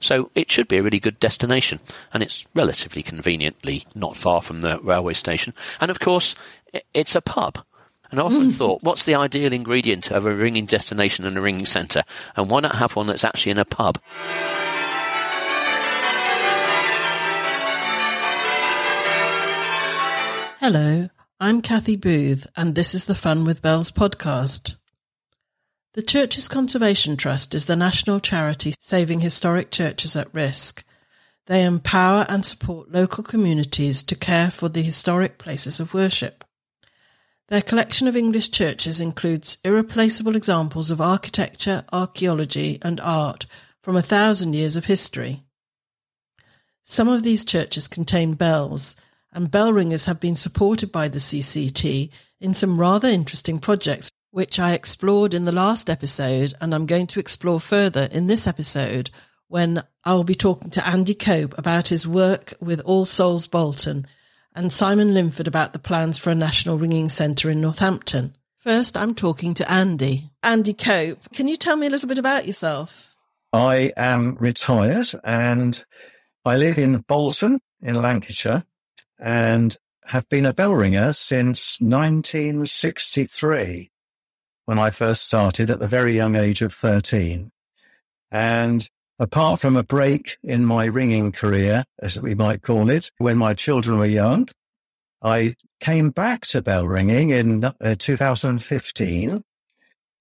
So it should be a really good destination, and it's relatively conveniently not far from the railway station. And of course, it's a pub. And I often thought, what's the ideal ingredient of a ringing destination and a ringing centre? And why not have one that's actually in a pub? Hello, I'm Cathy Booth, and this is the Fun with Bells podcast. The Churches Conservation Trust is the national charity saving historic churches at risk. They empower and support local communities to care for the historic places of worship. Their collection of English churches includes irreplaceable examples of architecture, archaeology and art from 1,000 years of history. Some of these churches contain bells, and bell ringers have been supported by the CCT in some rather interesting projects, which I explored in the last episode, and I'm going to explore further in this episode when I'll be talking to Andy Cope about his work with All Souls Bolton and Simon Linford about the plans for a national ringing centre in Northampton. First, I'm talking to Andy. Andy Cope, can you tell me a little bit about yourself? I am retired and I live in Bolton in Lancashire and have been a bell ringer since 1963. When I first started at the very young age of 13. And apart from a break in my ringing career, as we might call it, when my children were young, I came back to bell ringing in 2015.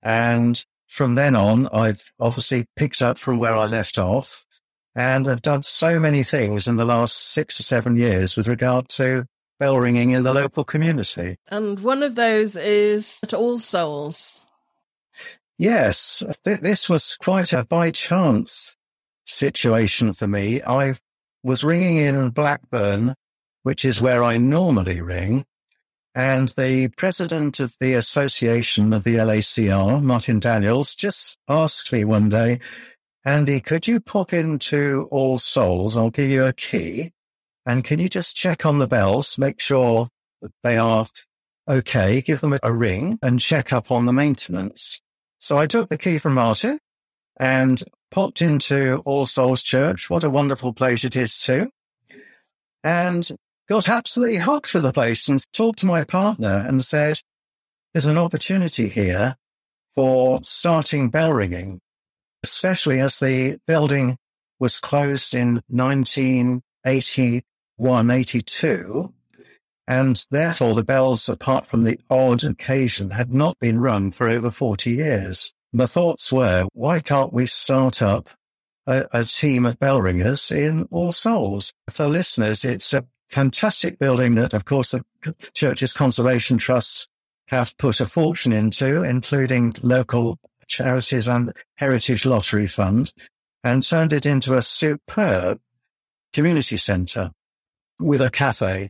And from then on, I've obviously picked up from where I left off, and I've done so many things in the last 6 or 7 years with regard to bell ringing in the local community. And one of those is at All Souls. Yes, this was quite a by chance situation for me. I was ringing in Blackburn, which is where I normally ring, and the president of the association of the LACR, Martin Daniels, just asked me one day, Andy, could you pop into All Souls? I'll give you a key. And can you just check on the bells, make sure that they are okay, give them a ring and check up on the maintenance. So I took the key from Martin and popped into All Souls Church. What a wonderful place it is too. And got absolutely hooked for the place and talked to my partner and said, there's an opportunity here for starting bell ringing, especially as the building was closed in 1981, 82, and therefore the bells, apart from the odd occasion, had not been rung for over 40 years. My thoughts were, why can't we start up a team of bell ringers in All Souls? For listeners, it's a fantastic building that, of course, the Churches Conservation Trusts have put a fortune into, including local charities and Heritage Lottery Fund, and turned it into a superb community centre with a cafe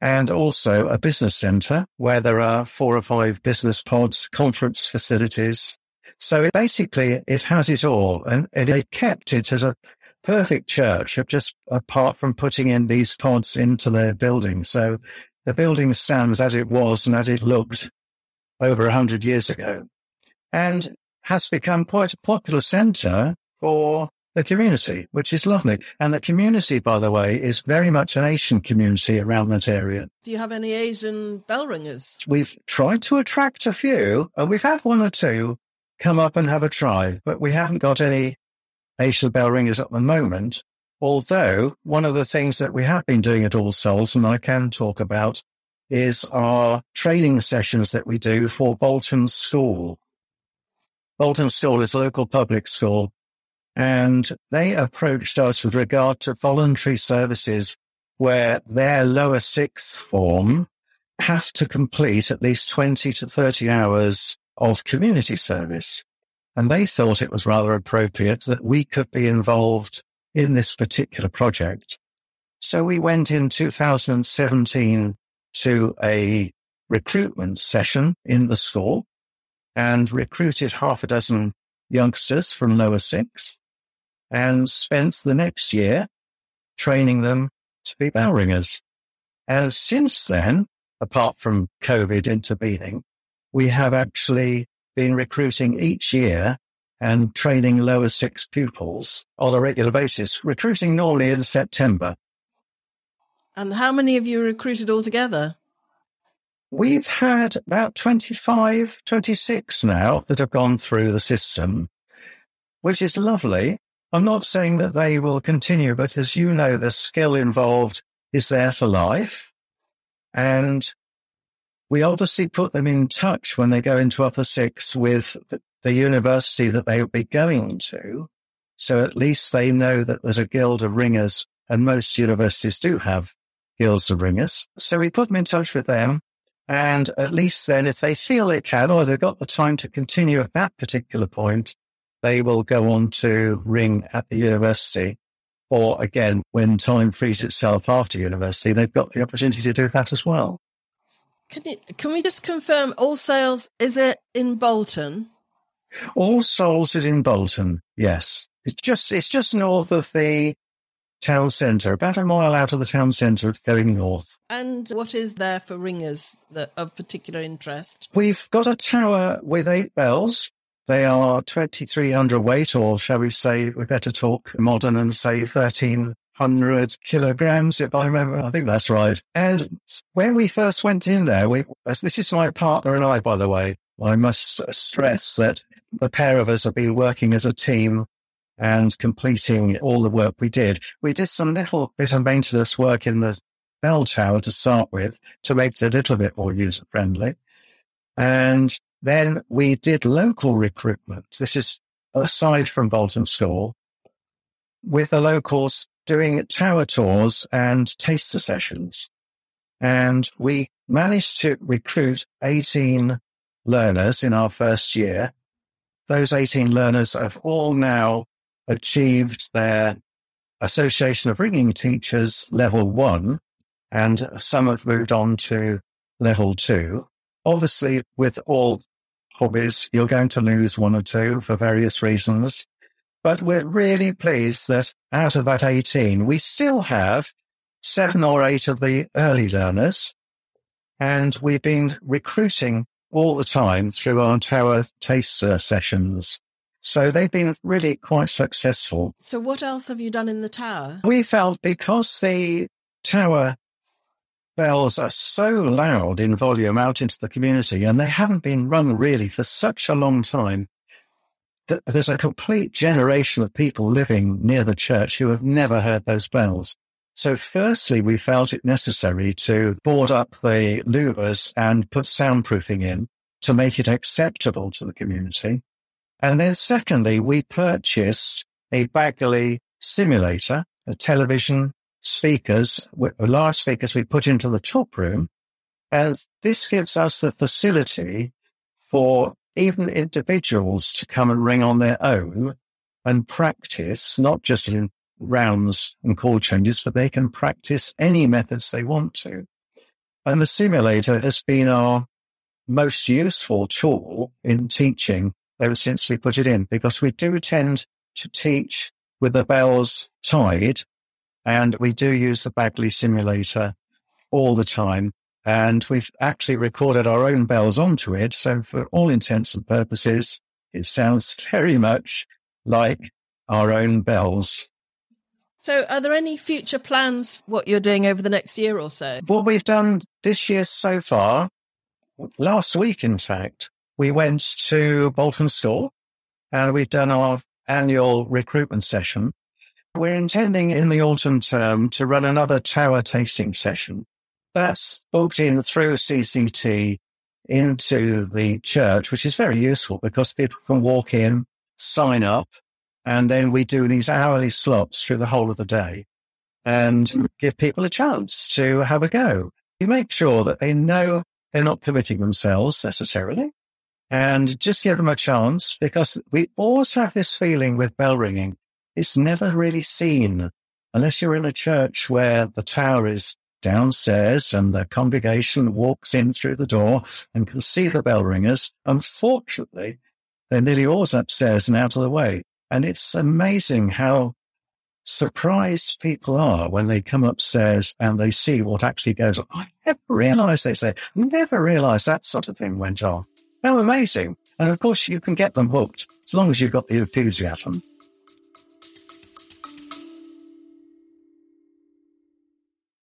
and also a business centre where there are 4 or 5 business pods, conference facilities. So it basically, it has it all, and it kept it as a perfect church, just apart from putting in these pods into their building. So the building stands as it was and as it looked over 100 years ago and has become quite a popular centre for the community, which is lovely. And the community, by the way, is very much an Asian community around that area. Do you have any Asian bell ringers? We've tried to attract a few, and we've had 1 or 2 come up and have a try, but we haven't got any Asian bell ringers at the moment. Although one of the things that we have been doing at All Souls, and I can talk about, is our training sessions that we do for Bolton School. Bolton School is a local public school, and they approached us with regard to voluntary services where their lower sixth form have to complete at least 20 to 30 hours of community service. And they thought it was rather appropriate that we could be involved in this particular project. So we went in 2017 to a recruitment session in the school and recruited 6 youngsters from lower 6. And spent the next year training them to be bell ringers. And since then, apart from COVID intervening, we have actually been recruiting each year and training lower six pupils on a regular basis, recruiting normally in September. And how many of you recruited altogether? We've had about 25, 26 now that have gone through the system, which is lovely. I'm not saying that they will continue, but as you know, the skill involved is there for life. And we obviously put them in touch when they go into upper six with the university that they'll be going to. So at least they know that there's a guild of ringers, and most universities do have guilds of ringers. So we put them in touch with them. And at least then if they feel they can, or they've got the time to continue at that particular point, they will go on to ring at the university. Or again, when time frees itself after university, they've got the opportunity to do that as well. Can we just confirm, All Souls, is it in Bolton? All Souls is in Bolton, yes. It's just north of the town centre, about a mile out of the town centre going north. And what is there for ringers that of particular interest? We've got a tower with 8 bells. They are 2,300 weight, or shall we say, we better talk modern and say 1,300 kilograms, if I remember. I think that's right. And when we first went in there, this is my partner and I, by the way. I must stress that the pair of us have been working as a team and completing all the work we did. We did some little bit of maintenance work in the bell tower to start with to make it a little bit more user-friendly. And then we did local recruitment. This is aside from Bolton School, with the locals doing tower tours and taster sessions. And we managed to recruit 18 learners in our first year. Those 18 learners have all now achieved their Association of Ringing Teachers level 1, and some have moved on to level 2. Obviously, with all hobbies, you're going to lose one or two for various reasons. But we're really pleased that out of that 18, we still have 7 or 8 of the early learners. And we've been recruiting all the time through our tower taster sessions. So they've been really quite successful. So what else have you done in the tower? We felt because the tower bells are so loud in volume out into the community, and they haven't been rung really for such a long time, that there's a complete generation of people living near the church who have never heard those bells. So firstly, we felt it necessary to board up the louvers and put soundproofing in to make it acceptable to the community. And then secondly, we purchased a Bagley simulator, a television, speakers, large speakers we put into the top room, and this gives us the facility for even individuals to come and ring on their own and practice, not just in rounds and call changes, but they can practice any methods they want to. And the simulator has been our most useful tool in teaching ever since we put it in, because we do tend to teach with the bells tied. And we do use the Bagley simulator all the time. And we've actually recorded our own bells onto it. So for all intents and purposes, it sounds very much like our own bells. So are there any future plans for what you're doing over the next year or so? What we've done this year so far, last week, in fact, we went to Bolton School and we've done our annual recruitment session. We're intending in the autumn term to run another tower tasting session. That's booked in through CCT into the church, which is very useful because people can walk in, sign up, and then we do these hourly slots through the whole of the day and give people a chance to have a go. We make sure that they know they're not committing themselves necessarily and just give them a chance, because we always have this feeling with bell ringing. It's never really seen, unless you're in a church where the tower is downstairs and the congregation walks in through the door and can see the bell ringers. Unfortunately, they're nearly always upstairs and out of the way. And it's amazing how surprised people are when they come upstairs and they see what actually goes on. I never realised, they say, never realised that sort of thing went on. How amazing. And of course, you can get them hooked as long as you've got the enthusiasm.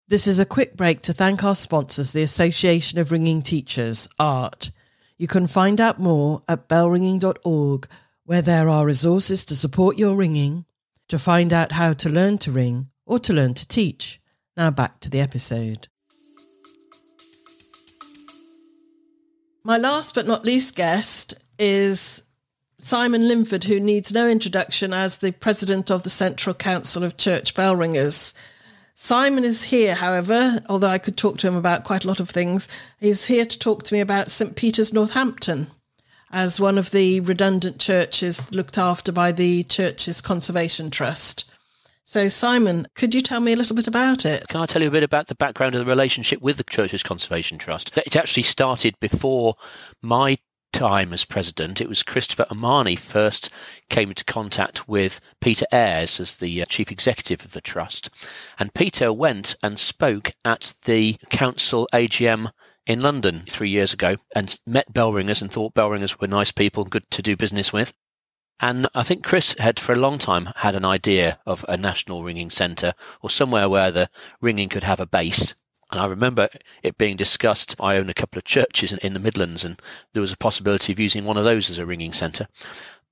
This is a quick break to thank our sponsors, the Association of Ringing Teachers, ART. You can find out more at bellringing.org, where there are resources to support your ringing, to find out how to learn to ring or to learn to teach. Now back to the episode. My last but not least guest is Simon Linford, who needs no introduction as the President of the Central Council of Church Bellringers. Simon is here, however, although I could talk to him about quite a lot of things. He's here to talk to me about St Peter's Northampton as one of the redundant churches looked after by the Churches Conservation Trust. So, Simon, could you tell me a little bit about it? Can I tell you a bit about the background of the relationship with the Churches Conservation Trust? It actually started before my time as president. It was Christopher Amani first came into contact with Peter Ayres as the chief executive of the trust. And Peter went and spoke at the council AGM in London 3 years ago and met Bellringers and thought Bellringers were nice people, good to do business with. And I think Chris had for a long time had an idea of a national ringing centre or somewhere where the ringing could have a base. And I remember it being discussed. I own a couple of churches in the Midlands, and there was a possibility of using one of those as a ringing centre.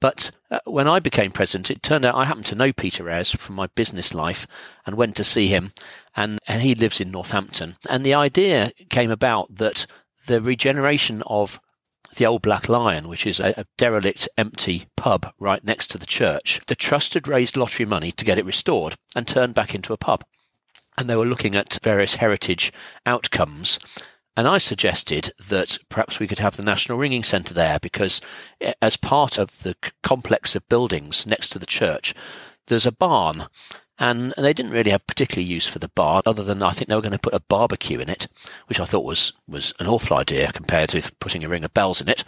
But when I became president, it turned out I happened to know Peter Ayres from my business life and went to see him. And he lives in Northampton. And the idea came about that the regeneration of the old Black Lion, which is a derelict, empty pub right next to the church, the trust had raised lottery money to get it restored and turned back into a pub. And they were looking at various heritage outcomes. And I suggested that perhaps we could have the National Ringing Centre there because as part of the complex of buildings next to the church, there's a barn. And they didn't really have particular use for the barn, other than I think they were going to put a barbecue in it, which I thought was an awful idea compared with putting a ring of bells in it.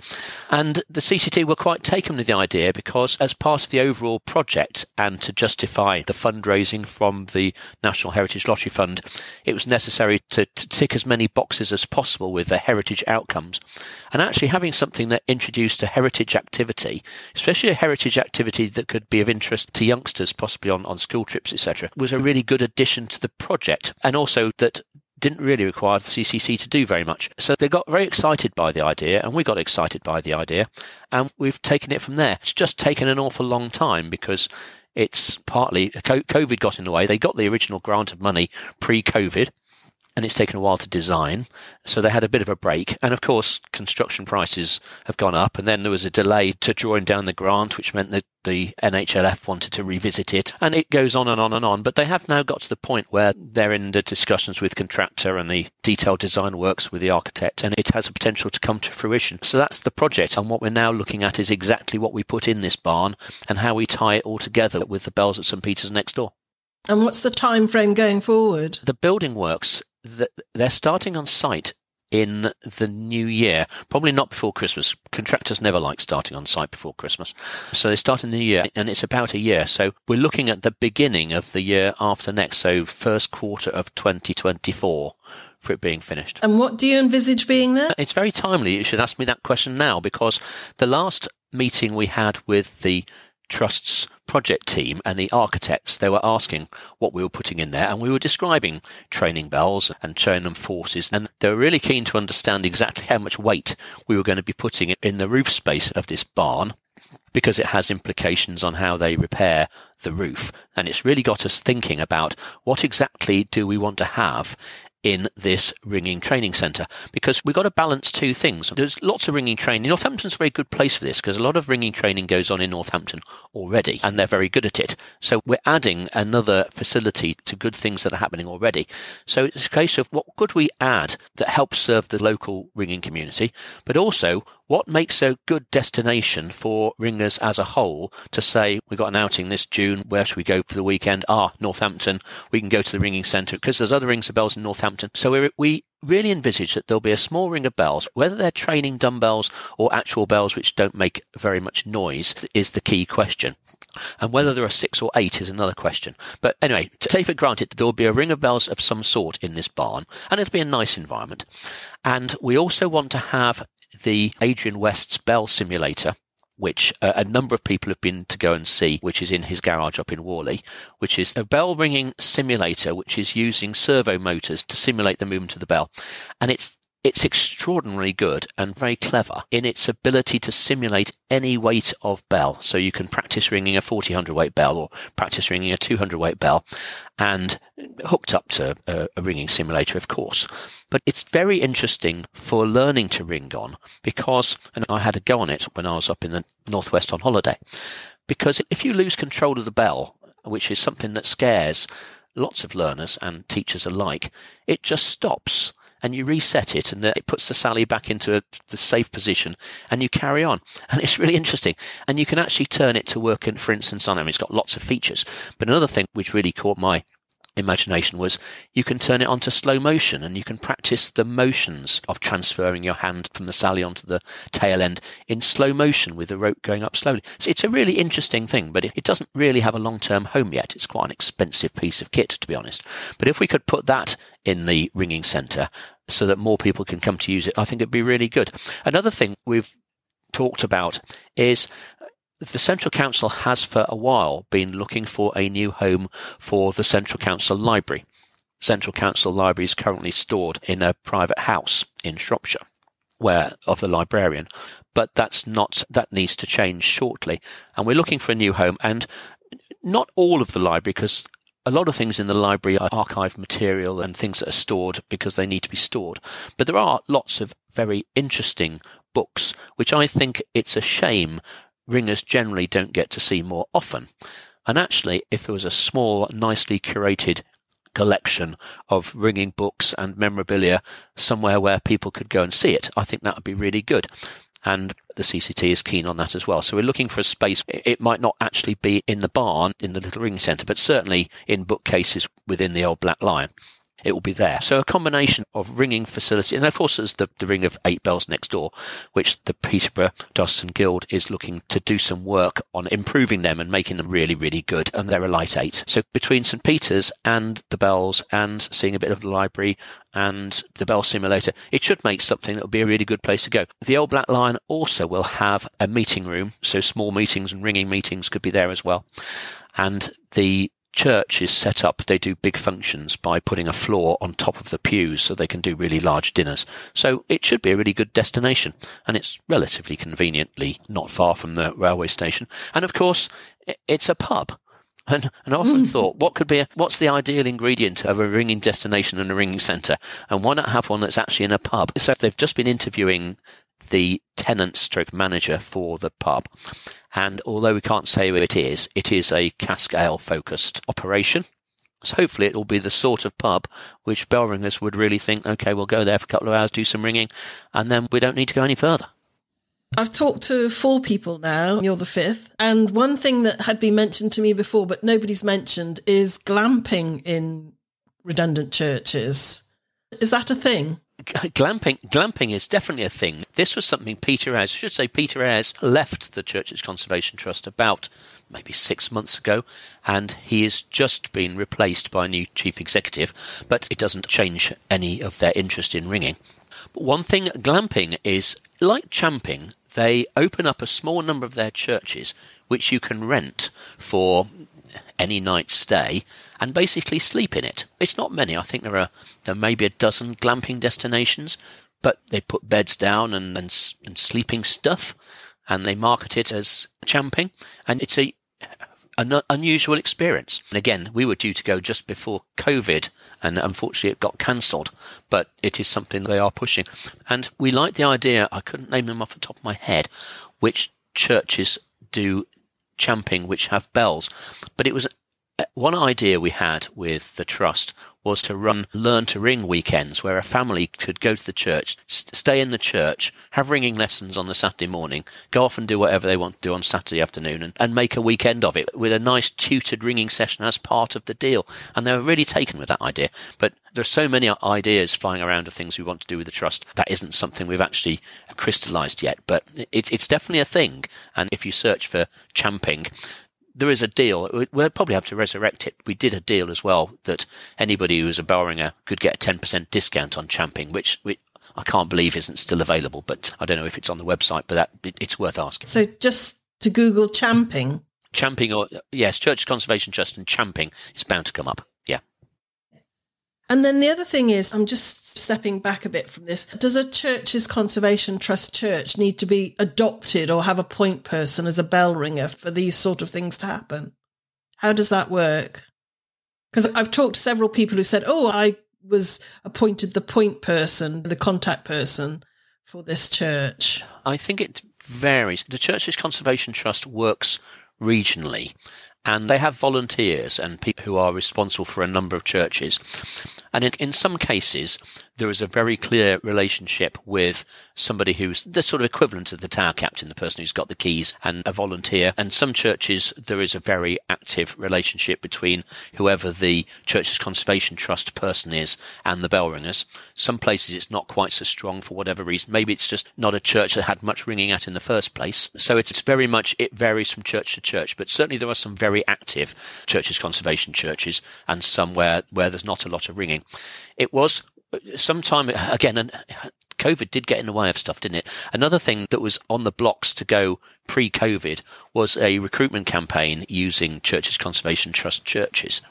And the CCT were quite taken with the idea because as part of the overall project and to justify the fundraising from the National Heritage Lottery Fund, it was necessary to tick as many boxes as possible with the heritage outcomes. And actually having something that introduced a heritage activity, especially a heritage activity that could be of interest to youngsters, possibly on school trips, etc., was a really good addition to the project, and also that didn't really require the CCC to do very much. So they got very excited by the idea, and we got excited by the idea, and we've taken it from there. It's just taken an awful long time because it's partly COVID got in the way. They got the original grant of money pre-COVID, and it's taken a while to design. So they had a bit of a break. And of course, construction prices have gone up. And then there was a delay to drawing down the grant, which meant that the NHLF wanted to revisit it. And it goes on and on and on. But they have now got to the point where they're in the discussions with contractor and the detailed design works with the architect. And it has a potential to come to fruition. So that's the project. And what we're now looking at is exactly what we put in this barn and how we tie it all together with the bells at St Peter's next door. And what's the time frame going forward? The building works, they're starting on site in the new year, probably not before Christmas. Contractors never like starting on site before Christmas. So they start in the new year, and it's about a year. So we're looking at the beginning of the year after next, so first quarter of 2024 for it being finished. And what do you envisage being there? It's very timely. You should ask me that question now, because the last meeting we had with the Trust's project team and the architects, they were asking what we were putting in there, and we were describing training bells and showing them forces, and they were really keen to understand exactly how much weight we were going to be putting in the roof space of this barn, because it has implications on how they repair the roof. And it's really got us thinking about what exactly do we want to have in this ringing training centre, because we've got to balance two things. There's lots of ringing training. Northampton's a very good place for this because a lot of ringing training goes on in Northampton already, and they're very good at it. So we're adding another facility to good things that are happening already. So it's a case of what could we add that helps serve the local ringing community, but also what makes a good destination for ringers as a whole to say, we've got an outing this June, where should we go for the weekend? Northampton, we can go to the ringing centre because there's other rings of bells in Northampton. So we really envisage that there'll be a small ring of bells, whether they're training dumbbells or actual bells which don't make very much noise is the key question. And whether there are 6 or 8 is another question. But anyway, to take for granted, there'll be a ring of bells of some sort in this barn, and it'll be a nice environment. And we also want to have the Adrian West's Bell Simulator, which a number of people have been to go and see, which is in his garage up in Worley, which is a bell ringing simulator, which is using servo motors to simulate the movement of the bell. And it's extraordinarily good and very clever in its ability to simulate any weight of bell. So you can practice ringing a 40 hundredweight bell or practice ringing a 200-weight bell, and hooked up to a ringing simulator, of course. But it's very interesting for learning to ring on because, and I had a go on it when I was up in the Northwest on holiday, because if you lose control of the bell, which is something that scares lots of learners and teachers alike, it just stops. And you reset it, and it puts the Sally back into the safe position, and you carry on. And it's really interesting. And you can actually turn it to work, and for instance, I mean, it's got lots of features. But another thing which really caught my imagination was you can turn it onto slow motion, and you can practice the motions of transferring your hand from the Sally onto the tail end in slow motion with the rope going up slowly. So it's a really interesting thing, but it doesn't really have a long-term home yet. It's quite an expensive piece of kit, to be honest. But if we could put that in the ringing centre so that more people can come to use it, I think it'd be really good. Another thing we've talked about is the Central Council has for a while been looking for a new home for the Central Council Library. Central Council Library is currently stored in a private house in Shropshire, where of the librarian, but that needs to change shortly. And we're looking for a new home, and not all of the library, because a lot of things in the library are archived material and things that are stored because they need to be stored. But there are lots of very interesting books, which I think it's a shame ringers generally don't get to see more often. And actually, if there was a small, nicely curated collection of ringing books and memorabilia somewhere where people could go and see it, I think that would be really good. And the CCT is keen on that as well. So we're looking for a space. It might not actually be in the barn, in the little ring centre, but certainly in bookcases within the old Black Lion. It will be there. So a combination of ringing facility, and of course there's the ring of 8 bells next door, which the Peterborough Dotson Guild is looking to do some work on improving them and making them really, really good. And they're a light 8. So between St Peter's and the bells and seeing a bit of the library and the bell simulator, it should make something that will be a really good place to go. The old Black Lion also will have a meeting room. So small meetings and ringing meetings could be there as well. And the church is set up, they do big functions by putting a floor on top of the pews so they can do really large dinners. So it should be a really good destination, and it's relatively conveniently not far from the railway station. And of course, it's a pub. And I often thought, what's the ideal ingredient of a ringing destination and a ringing centre? And why not have one that's actually in a pub? So they've just been interviewing the tenant/manager for the pub. And although we can't say what it is a cask ale focused operation. So hopefully it will be the sort of pub which bell ringers would really think, OK, we'll go there for a couple of hours, do some ringing, and then we don't need to go any further. I've talked to 4 people now, you're the 5th, and one thing that had been mentioned to me before but nobody's mentioned is glamping in redundant churches. Is that a thing? Glamping is definitely a thing. This was something Peter Ayres left the Churches Conservation Trust about maybe 6 months ago, and he has just been replaced by a new chief executive, but it doesn't change any of their interest in ringing. But one thing, glamping is, like champing, they open up a small number of their churches which you can rent for any night's stay and basically sleep in it. It's not many. I think there are maybe a dozen glamping destinations, but they put beds down and sleeping stuff, and they market it as champing, and it's an unusual experience. And again, we were due to go just before COVID, and unfortunately it got cancelled, but it is something they are pushing. And we like the idea, I couldn't name them off the top of my head, which churches do champing which have bells, but it was one idea we had with the trust was to run Learn to Ring weekends where a family could go to the church, stay in the church, have ringing lessons on the Saturday morning, go off and do whatever they want to do on Saturday afternoon and make a weekend of it with a nice tutored ringing session as part of the deal. And they were really taken with that idea. But there are so many ideas flying around of things we want to do with the trust. That isn't something we've actually crystallised yet, but it's definitely a thing. And if you search for champing, there is a deal. We'll probably have to resurrect it. We did a deal as well that anybody who was a bell ringer could get a 10% discount on champing, which I can't believe isn't still available, but I don't know if it's on the website, but it's worth asking. So just to Google Champing. Champing, or yes, Churches Conservation Trust and Champing is bound to come up. Yeah. And then the other thing is, I'm just stepping back a bit from this. Does a Churches Conservation Trust church need to be adopted or have a point person as a bell ringer for these sort of things to happen? How does that work? Because I've talked to several people who said, oh, I was appointed the point person, the contact person for this church. I think it varies. The Churches Conservation Trust works regionally, and they have volunteers and people who are responsible for a number of churches. And in some cases, there is a very clear relationship with somebody who's the sort of equivalent of the tower captain, the person who's got the keys, and a volunteer. And some churches, there is a very active relationship between whoever the Churches Conservation Trust person is and the bell ringers. Some places it's not quite so strong for whatever reason. Maybe it's just not a church that had much ringing at in the first place. So it varies from church to church, but certainly there are some very active Churches Conservation churches and some where there's not a lot of ringing. It was sometime, again, and COVID did get in the way of stuff, didn't it? Another thing that was on the blocks to go pre-COVID was a recruitment campaign using Churches Conservation Trust churches.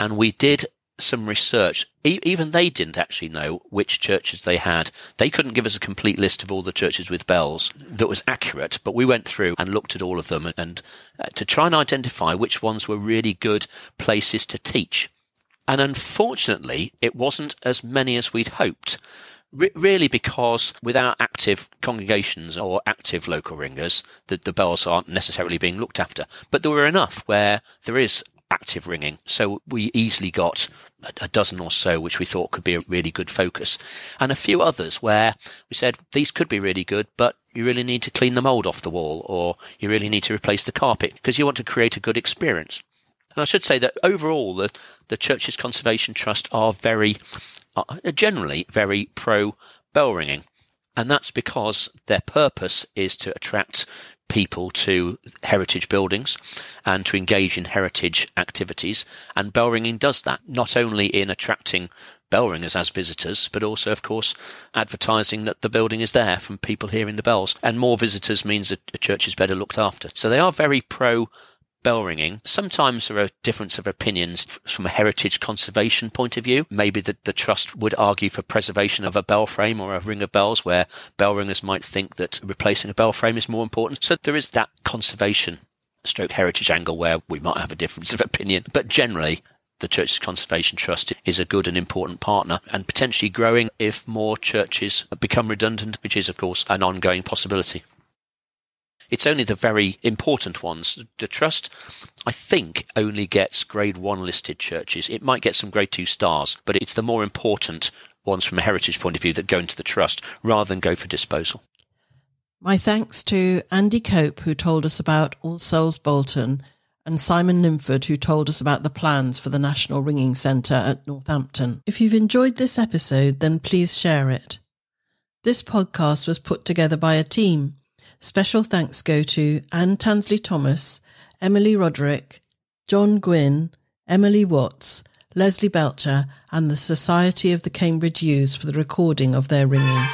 And we did some research. Even they didn't actually know which churches they had. They couldn't give us a complete list of all the churches with bells that was accurate, but we went through and looked at all of them and to try and identify which ones were really good places to teach. And unfortunately, it wasn't as many as we'd hoped, really, because without active congregations or active local ringers, the bells aren't necessarily being looked after. But there were enough where there is active ringing. So we easily got a dozen or so, which we thought could be a really good focus. And a few others where we said, these could be really good, but you really need to clean the mould off the wall, or you really need to replace the carpet because you want to create a good experience. And I should say that overall, the Churches Conservation Trust are generally very pro-bell ringing. And that's because their purpose is to attract people to heritage buildings and to engage in heritage activities. And bell ringing does that, not only in attracting bell ringers as visitors, but also, of course, advertising that the building is there from people hearing the bells. And more visitors means that the church is better looked after. So they are very pro bell ringing. Sometimes there are differences of opinions from a heritage conservation point of view. Maybe the trust would argue for preservation of a bell frame or a ring of bells, where bell ringers might think that replacing a bell frame is more important. So there is that conservation stroke heritage angle where we might have a difference of opinion. But generally, the Churches Conservation Trust is a good and important partner, and potentially growing if more churches become redundant, which is, of course, an ongoing possibility. It's only the very important ones. The trust, I think, only gets grade 1 listed churches. It might get some grade 2 stars, but it's the more important ones from a heritage point of view that go into the trust rather than go for disposal. My thanks to Andy Cope, who told us about All Souls Bolton, and Simon Linford, who told us about the plans for the National Ringing Centre at Northampton. If you've enjoyed this episode, then please share it. This podcast was put together by a team. Special thanks go to Anne Tansley-Thomas, Emily Roderick, John Gwynn, Emily Watts, Leslie Belcher and the Society of the Cambridge Youths for the recording of their ringing.